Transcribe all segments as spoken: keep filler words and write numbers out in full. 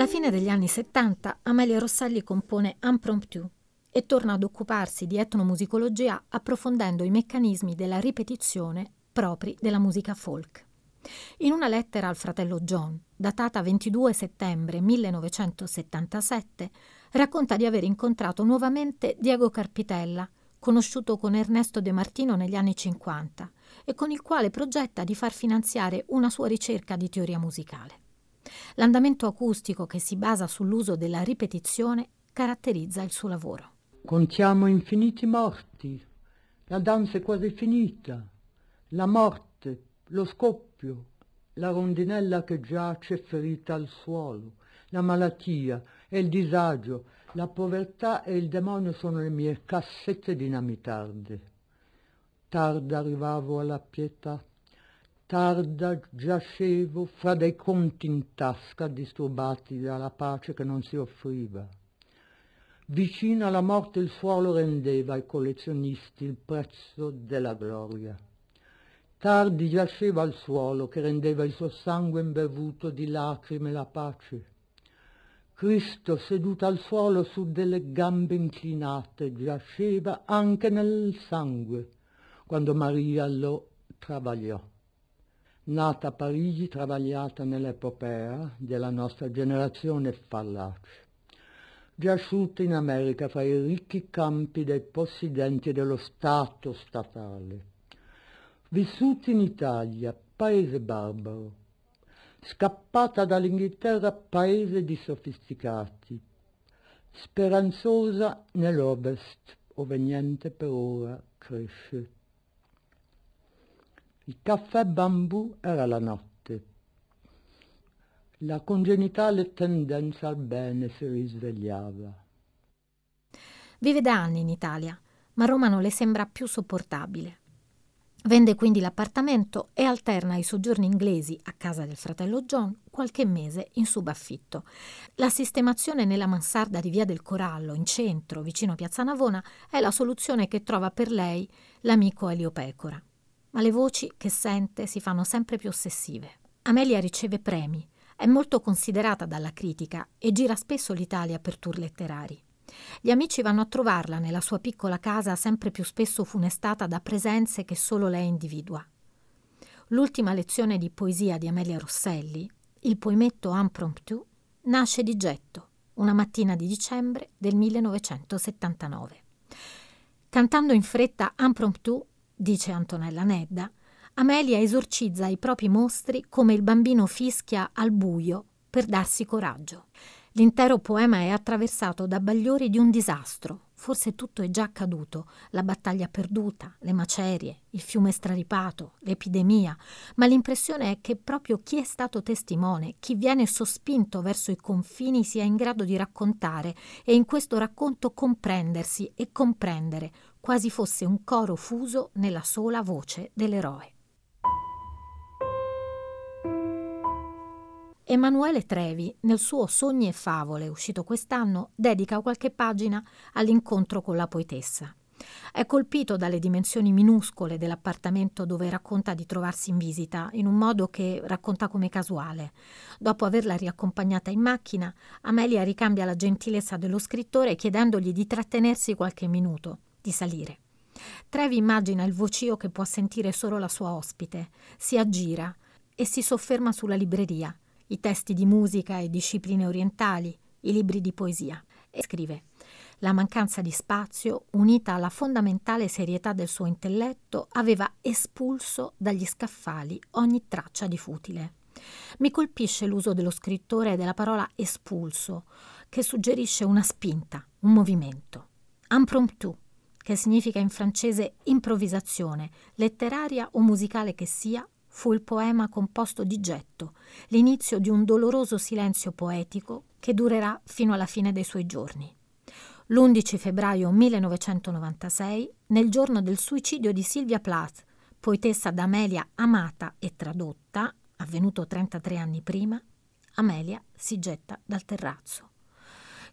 Alla fine degli anni settanta Amelia Rosselli compone Impromptu e torna ad occuparsi di etnomusicologia approfondendo i meccanismi della ripetizione propri della musica folk. In una lettera al fratello John, datata ventidue settembre millenovecentosettantasette, racconta di aver incontrato nuovamente Diego Carpitella, conosciuto con Ernesto De Martino negli anni cinquanta e con il quale progetta di far finanziare una sua ricerca di teoria musicale. L'andamento acustico che si basa sull'uso della ripetizione caratterizza il suo lavoro. Contiamo infiniti morti, la danza è quasi finita, la morte, lo scoppio, la rondinella che giace ferita al suolo, la malattia e il disagio, la povertà e il demonio sono le mie cassette dinamitarde. Tarda arrivavo alla pietà, tarda giacevo fra dei conti in tasca disturbati dalla pace che non si offriva. Vicino alla morte il suolo rendeva ai collezionisti il prezzo della gloria. Tardi giaceva al suolo che rendeva il suo sangue imbevuto di lacrime la pace. Cristo, seduto al suolo su delle gambe inclinate, giaceva anche nel sangue quando Maria lo travagliò. Nata a Parigi, travagliata nell'epopea della nostra generazione fallace, giaciuta in America fra i ricchi campi dei possidenti dello Stato statale, vissuta in Italia, paese barbaro, scappata dall'Inghilterra, paese di sofisticati, speranzosa nell'Ovest, ove niente per ora cresce. Il caffè bambù era la notte. La congenitale tendenza al bene si risvegliava. Vive da anni in Italia, ma Roma non le sembra più sopportabile. Vende quindi l'appartamento e alterna i soggiorni inglesi a casa del fratello John qualche mese in subaffitto. La sistemazione nella mansarda di Via del Corallo, in centro, vicino a Piazza Navona, è la soluzione che trova per lei l'amico Elio Pecora. Ma le voci che sente si fanno sempre più ossessive. Amelia riceve premi, è molto considerata dalla critica e gira spesso l'Italia per tour letterari. Gli amici vanno a trovarla nella sua piccola casa, sempre più spesso funestata da presenze che solo lei individua. L'ultima lezione di poesia di Amelia Rosselli, il poemetto Impromptu, nasce di getto, una mattina di dicembre del millenovecentosettantanove. Cantando in fretta Impromptu, dice Antonella Nedda, Amelia esorcizza i propri mostri come il bambino fischia al buio per darsi coraggio. L'intero poema è attraversato da bagliori di un disastro. Forse tutto è già accaduto, la battaglia perduta, le macerie, il fiume straripato, l'epidemia, ma l'impressione è che proprio chi è stato testimone, chi viene sospinto verso i confini, sia in grado di raccontare e in questo racconto comprendersi e comprendere, quasi fosse un coro fuso nella sola voce dell'eroe. Emanuele Trevi, nel suo Sogni e favole, uscito quest'anno, dedica qualche pagina all'incontro con la poetessa. È colpito dalle dimensioni minuscole dell'appartamento dove racconta di trovarsi in visita, in un modo che racconta come casuale. Dopo averla riaccompagnata in macchina, Amelia ricambia la gentilezza dello scrittore chiedendogli di trattenersi qualche minuto, di salire. Trevi immagina il vocio che può sentire solo la sua ospite, si aggira e si sofferma sulla libreria, i testi di musica e discipline orientali, i libri di poesia. E scrive: la mancanza di spazio, unita alla fondamentale serietà del suo intelletto, aveva espulso dagli scaffali ogni traccia di futile. Mi colpisce l'uso dello scrittore della parola espulso, che suggerisce una spinta, un movimento. Impromptu, che significa in francese improvvisazione, letteraria o musicale che sia, fu il poema composto di getto, l'inizio di un doloroso silenzio poetico che durerà fino alla fine dei suoi giorni. l'undici febbraio millenovecentonovantasei, nel giorno del suicidio di Sylvia Plath, poetessa da Amelia amata e tradotta, avvenuto trentatré anni prima, Amelia si getta dal terrazzo.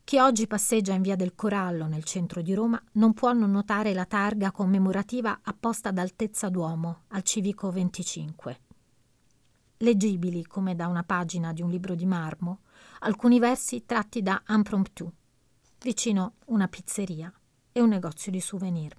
Chi oggi passeggia in Via del Corallo, nel centro di Roma, non può non notare la targa commemorativa apposta ad altezza d'uomo, al civico venticinque. Leggibili come da una pagina di un libro di marmo, alcuni versi tratti da Impromptu, vicino una pizzeria e un negozio di souvenir.